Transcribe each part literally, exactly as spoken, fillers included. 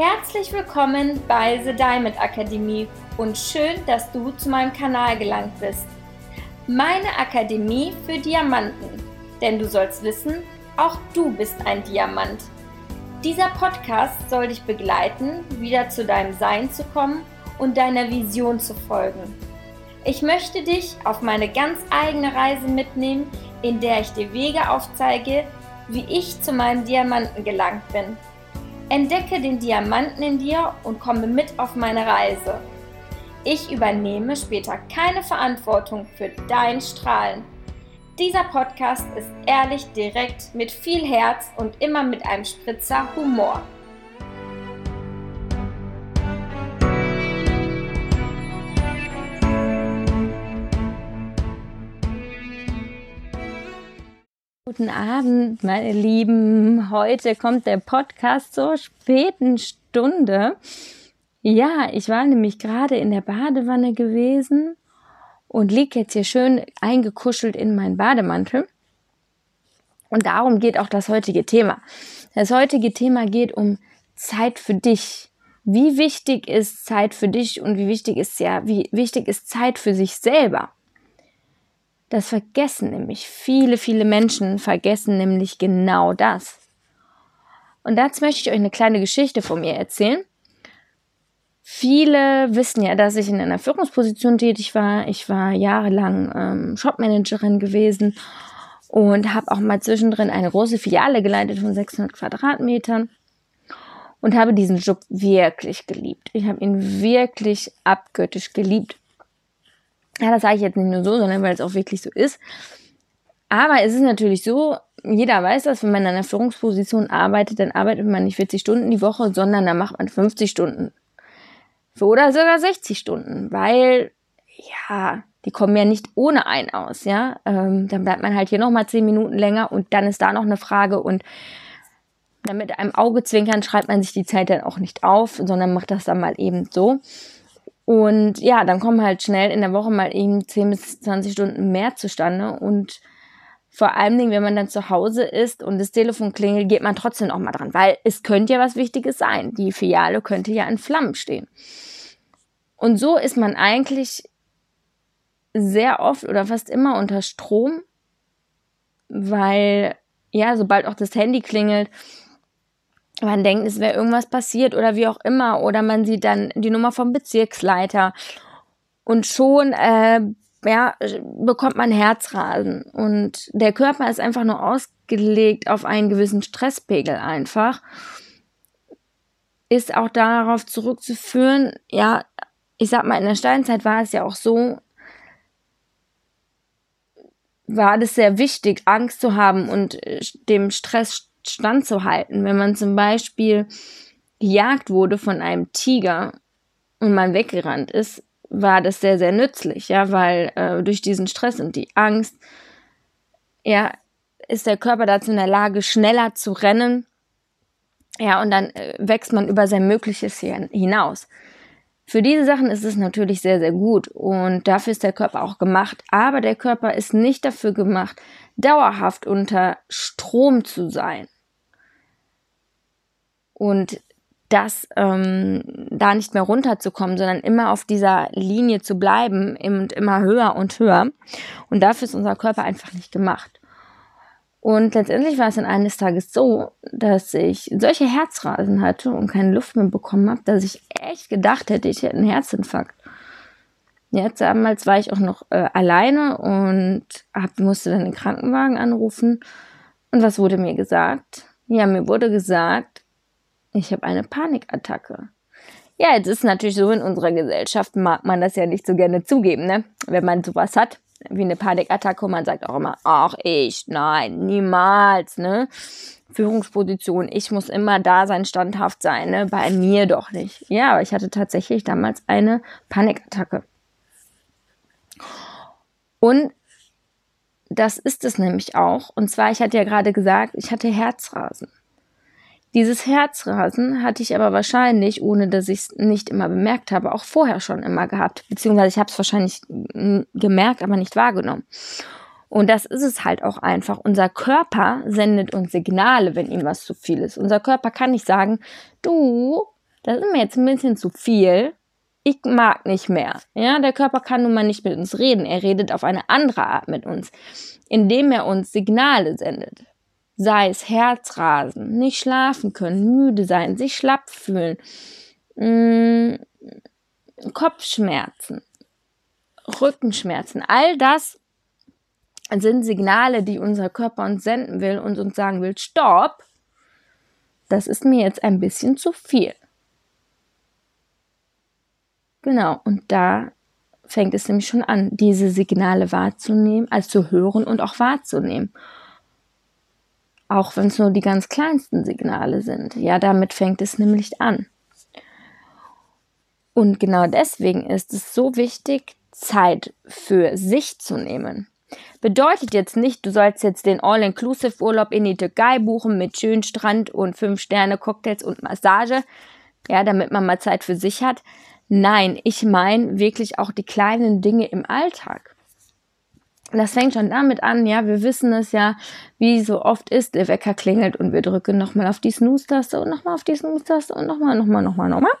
Herzlich willkommen bei The Diamond Academy und schön, dass du zu meinem Kanal gelangt bist. Meine Akademie für Diamanten, denn du sollst wissen, auch du bist ein Diamant. Dieser Podcast soll dich begleiten, wieder zu deinem Sein zu kommen und deiner Vision zu folgen. Ich möchte dich auf meine ganz eigene Reise mitnehmen, in der ich dir Wege aufzeige, wie ich zu meinem Diamanten gelangt bin. Entdecke den Diamanten in dir und komme mit auf meine Reise. Ich übernehme später keine Verantwortung für dein Strahlen. Dieser Podcast ist ehrlich, direkt, mit viel Herz und immer mit einem Spritzer Humor. Guten Abend, meine Lieben. Heute kommt der Podcast zur späten Stunde. Ja, ich war nämlich gerade in der Badewanne gewesen und liege jetzt hier schön eingekuschelt in meinen Bademantel. Und darum geht auch das heutige Thema. Das heutige Thema geht um Zeit für dich. Wie wichtig ist Zeit für dich und wie wichtig ist ja, wie wichtig ist Zeit für sich selber? Das vergessen nämlich viele, viele Menschen vergessen nämlich genau das. Und dazu möchte ich euch eine kleine Geschichte von mir erzählen. Viele wissen ja, dass ich in einer Führungsposition tätig war. Ich war jahrelang ähm, Shopmanagerin gewesen und habe auch mal zwischendrin eine große Filiale geleitet von sechshundert Quadratmetern und habe diesen Job wirklich geliebt. Ich habe ihn wirklich abgöttisch geliebt. Ja, das sage ich jetzt nicht nur so, sondern weil es auch wirklich so ist. Aber es ist natürlich so, jeder weiß das, wenn man in einer Führungsposition arbeitet, dann arbeitet man nicht vierzig Stunden die Woche, sondern dann macht man fünfzig Stunden. Oder sogar sechzig Stunden, weil, ja, die kommen ja nicht ohne einen aus, ja. Ähm, dann bleibt man halt hier nochmal zehn Minuten länger und dann ist da noch eine Frage und dann mit einem Augenzwinkern schreibt man sich die Zeit dann auch nicht auf, sondern macht das dann mal eben so. Und ja, dann kommen halt schnell in der Woche mal eben zehn bis zwanzig Stunden mehr zustande. Und vor allen Dingen, wenn man dann zu Hause ist und das Telefon klingelt, geht man trotzdem auch mal dran. Weil es könnte ja was Wichtiges sein. Die Filiale könnte ja in Flammen stehen. Und so ist man eigentlich sehr oft oder fast immer unter Strom. Weil, ja, sobald auch das Handy klingelt, man denkt, es wäre irgendwas passiert oder wie auch immer. Oder man sieht dann die Nummer vom Bezirksleiter. Und schon äh, ja, bekommt man Herzrasen. Und der Körper ist einfach nur ausgelegt auf einen gewissen Stresspegel einfach. Ist auch darauf zurückzuführen, ja, ich sag mal, in der Steinzeit war es ja auch so, war das sehr wichtig, Angst zu haben und dem Stress standzuhalten. Wenn man zum Beispiel gejagt wurde von einem Tiger und man weggerannt ist, war das sehr, sehr nützlich, ja, weil äh, durch diesen Stress und die Angst, ja, ist der Körper dazu in der Lage, schneller zu rennen, ja, und dann äh, wächst man über sein Mögliches hinaus. Für diese Sachen ist es natürlich sehr, sehr gut und dafür ist der Körper auch gemacht, aber der Körper ist nicht dafür gemacht, dauerhaft unter Strom zu sein. Und das ähm, da nicht mehr runterzukommen, sondern immer auf dieser Linie zu bleiben und immer höher und höher. Und dafür ist unser Körper einfach nicht gemacht. Und letztendlich war es dann eines Tages so, dass ich solche Herzrasen hatte und keine Luft mehr bekommen habe, dass ich echt gedacht hätte, ich hätte einen Herzinfarkt. Jetzt damals war ich auch noch äh, alleine und hab, musste dann den Krankenwagen anrufen. Und was wurde mir gesagt? Ja, mir wurde gesagt, ich habe eine Panikattacke. Ja, jetzt ist natürlich so, in unserer Gesellschaft mag man das ja nicht so gerne zugeben, ne? Wenn man sowas hat, wie eine Panikattacke, und man sagt auch immer, ach ich, nein, niemals, ne? Führungsposition, ich muss immer da sein, standhaft sein, ne? Bei mir doch nicht. Ja, aber ich hatte tatsächlich damals eine Panikattacke. Und das ist es nämlich auch. Und zwar, ich hatte ja gerade gesagt, ich hatte Herzrasen. Dieses Herzrasen hatte ich aber wahrscheinlich, ohne dass ich es nicht immer bemerkt habe, auch vorher schon immer gehabt. Beziehungsweise ich habe es wahrscheinlich gemerkt, aber nicht wahrgenommen. Und das ist es halt auch einfach. Unser Körper sendet uns Signale, wenn ihm was zu viel ist. Unser Körper kann nicht sagen, du, das ist mir jetzt ein bisschen zu viel, ich mag nicht mehr. Ja, der Körper kann nun mal nicht mit uns reden, er redet auf eine andere Art mit uns, indem er uns Signale sendet. Sei es Herzrasen, nicht schlafen können, müde sein, sich schlapp fühlen, mh, Kopfschmerzen, Rückenschmerzen, all das sind Signale, die unser Körper uns senden will und uns sagen will, stopp, das ist mir jetzt ein bisschen zu viel. Genau, und da fängt es nämlich schon an, diese Signale wahrzunehmen, also zu hören und auch wahrzunehmen. Auch wenn es nur die ganz kleinsten Signale sind. Ja, damit fängt es nämlich an. Und genau deswegen ist es so wichtig, Zeit für sich zu nehmen. Bedeutet jetzt nicht, du sollst jetzt den All-Inclusive-Urlaub in die Türkei buchen mit schönen Strand und fünf Sterne Cocktails und Massage, ja, damit man mal Zeit für sich hat. Nein, ich meine wirklich auch die kleinen Dinge im Alltag. Das fängt schon damit an, ja, wir wissen es ja, wie so oft ist, der Wecker klingelt und wir drücken nochmal auf die Snooze-Taste und nochmal auf die Snooze-Taste und nochmal, nochmal, nochmal, nochmal.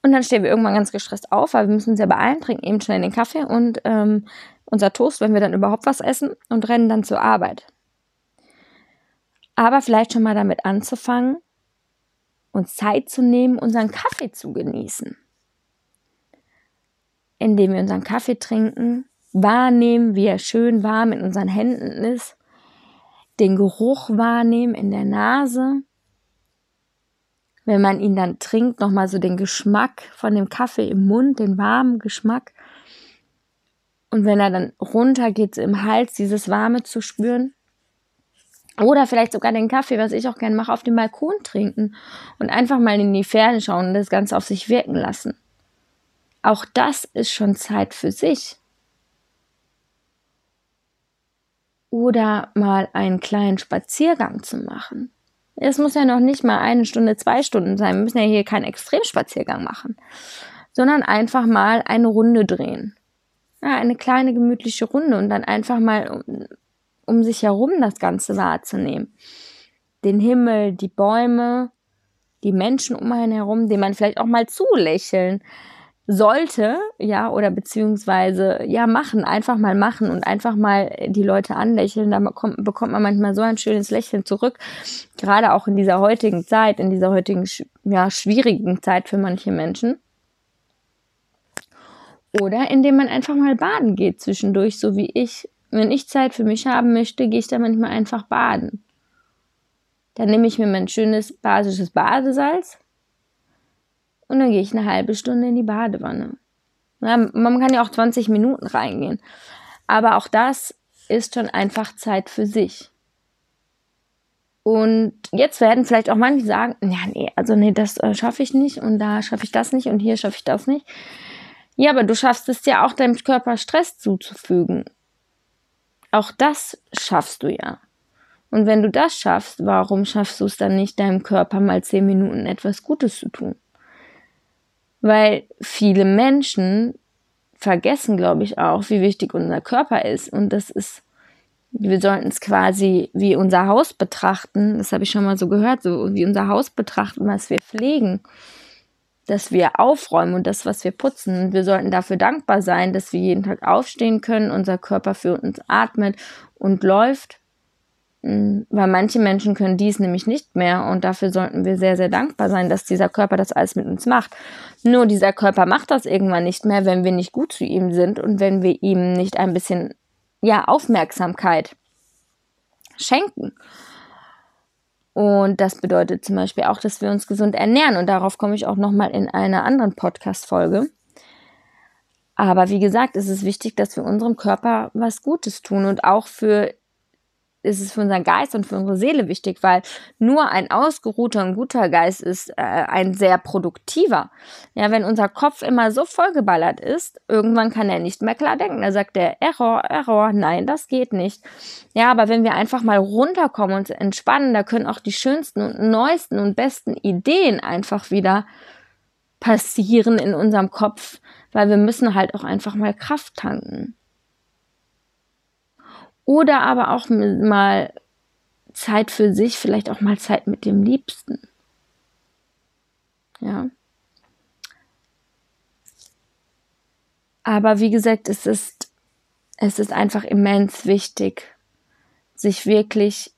Und dann stehen wir irgendwann ganz gestresst auf, weil wir müssen uns ja beeilen, trinken eben schnell den Kaffee und ähm, unser Toast, wenn wir dann überhaupt was essen, und rennen dann zur Arbeit. Aber vielleicht schon mal damit anzufangen, uns Zeit zu nehmen, unseren Kaffee zu genießen. Indem wir unseren Kaffee trinken, wahrnehmen, wie er schön warm in unseren Händen ist, den Geruch wahrnehmen in der Nase, wenn man ihn dann trinkt, nochmal so den Geschmack von dem Kaffee im Mund, den warmen Geschmack. Und wenn er dann runtergeht, im Hals dieses Warme zu spüren. Oder vielleicht sogar den Kaffee, was ich auch gerne mache, auf dem Balkon trinken. Und einfach mal in die Ferne schauen und das Ganze auf sich wirken lassen. Auch das ist schon Zeit für sich. Oder mal einen kleinen Spaziergang zu machen. Es muss ja noch nicht mal eine Stunde, zwei Stunden sein. Wir müssen ja hier keinen Extremspaziergang machen, sondern einfach mal eine Runde drehen. Ja, eine kleine gemütliche Runde und dann einfach mal um, um sich herum das Ganze wahrzunehmen. Den Himmel, die Bäume, die Menschen um einen herum, denen man vielleicht auch mal zulächeln sollte, ja, oder beziehungsweise, ja, machen, einfach mal machen und einfach mal die Leute anlächeln, da bekommt, bekommt man manchmal so ein schönes Lächeln zurück, gerade auch in dieser heutigen Zeit, in dieser heutigen, ja, schwierigen Zeit für manche Menschen. Oder indem man einfach mal baden geht zwischendurch, so wie ich. Wenn ich Zeit für mich haben möchte, gehe ich da manchmal einfach baden. Dann nehme ich mir mein schönes basisches Badesalz, und dann gehe ich eine halbe Stunde in die Badewanne. Ja, man kann ja auch zwanzig Minuten reingehen. Aber auch das ist schon einfach Zeit für sich. Und jetzt werden vielleicht auch manche sagen, ja, nee, also nee, das äh, schaffe ich nicht und da schaffe ich das nicht und hier schaffe ich das nicht. Ja, aber du schaffst es ja auch, deinem Körper Stress zuzufügen. Auch das schaffst du ja. Und wenn du das schaffst, warum schaffst du es dann nicht, deinem Körper mal zehn Minuten etwas Gutes zu tun? Weil viele Menschen vergessen, glaube ich, auch, wie wichtig unser Körper ist. Und das ist, wir sollten es quasi wie unser Haus betrachten. Das habe ich schon mal so gehört, so wie unser Haus betrachten, was wir pflegen, dass wir aufräumen und das, was wir putzen. Und wir sollten dafür dankbar sein, dass wir jeden Tag aufstehen können, unser Körper für uns atmet und läuft. Weil manche Menschen können dies nämlich nicht mehr und dafür sollten wir sehr, sehr dankbar sein, dass dieser Körper das alles mit uns macht. Nur dieser Körper macht das irgendwann nicht mehr, wenn wir nicht gut zu ihm sind und wenn wir ihm nicht ein bisschen, ja, Aufmerksamkeit schenken. Und das bedeutet zum Beispiel auch, dass wir uns gesund ernähren und darauf komme ich auch nochmal in einer anderen Podcast-Folge. Aber wie gesagt, es ist wichtig, dass wir unserem Körper was Gutes tun und auch für ist es für unseren Geist und für unsere Seele wichtig, weil nur ein ausgeruhter und guter Geist ist äh, ein sehr produktiver. Ja, wenn unser Kopf immer so vollgeballert ist, irgendwann kann er nicht mehr klar denken. Da sagt er, Error, Error, nein, das geht nicht. Ja, aber wenn wir einfach mal runterkommen und entspannen, da können auch die schönsten und neuesten und besten Ideen einfach wieder passieren in unserem Kopf, weil wir müssen halt auch einfach mal Kraft tanken. Oder aber auch mal Zeit für sich, vielleicht auch mal Zeit mit dem Liebsten. Ja. Aber wie gesagt, es ist, es ist einfach immens wichtig, sich wirklich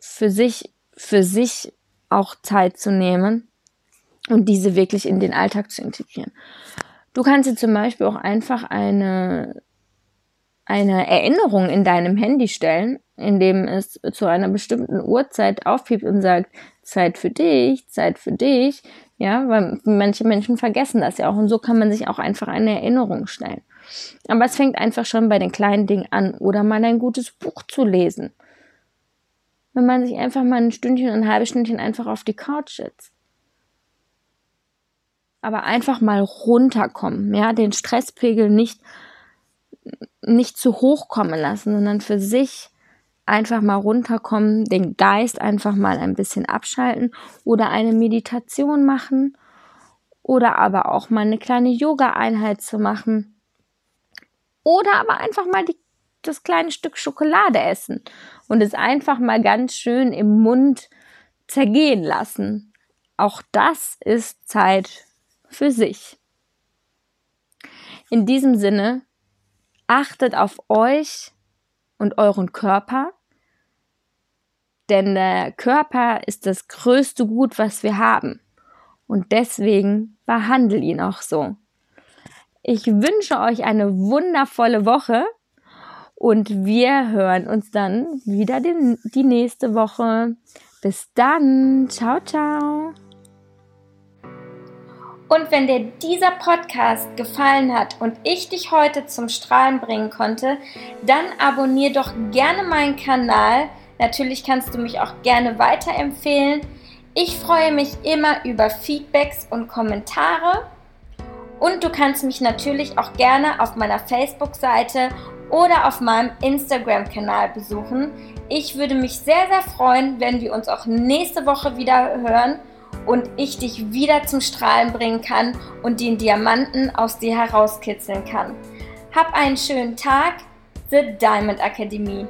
für sich, für sich auch Zeit zu nehmen und diese wirklich in den Alltag zu integrieren. Du kannst dir zum Beispiel auch einfach eine, eine Erinnerung in deinem Handy stellen, indem es zu einer bestimmten Uhrzeit aufpiept und sagt, Zeit für dich, Zeit für dich. Ja, weil manche Menschen vergessen das ja auch. Und so kann man sich auch einfach eine Erinnerung stellen. Aber es fängt einfach schon bei den kleinen Dingen an. Oder mal ein gutes Buch zu lesen. Wenn man sich einfach mal ein Stündchen, ein halbes Stündchen einfach auf die Couch setzt. Aber einfach mal runterkommen. Ja, den Stresspegel nicht, nicht zu hoch kommen lassen, sondern für sich einfach mal runterkommen, den Geist einfach mal ein bisschen abschalten oder eine Meditation machen oder aber auch mal eine kleine Yoga-Einheit zu machen oder aber einfach mal die, das kleine Stück Schokolade essen und es einfach mal ganz schön im Mund zergehen lassen. Auch das ist Zeit für sich. In diesem Sinne, achtet auf euch und euren Körper, denn der Körper ist das größte Gut, was wir haben und deswegen behandelt ihn auch so. Ich wünsche euch eine wundervolle Woche und wir hören uns dann wieder den, die nächste Woche. Bis dann, ciao, ciao. Und wenn dir dieser Podcast gefallen hat und ich dich heute zum Strahlen bringen konnte, dann abonniere doch gerne meinen Kanal. Natürlich kannst du mich auch gerne weiterempfehlen. Ich freue mich immer über Feedbacks und Kommentare. Und du kannst mich natürlich auch gerne auf meiner Facebook-Seite oder auf meinem Instagram-Kanal besuchen. Ich würde mich sehr, sehr freuen, wenn wir uns auch nächste Woche wieder hören. Und ich dich wieder zum Strahlen bringen kann und den Diamanten aus dir herauskitzeln kann. Hab einen schönen Tag, The Diamond Academy.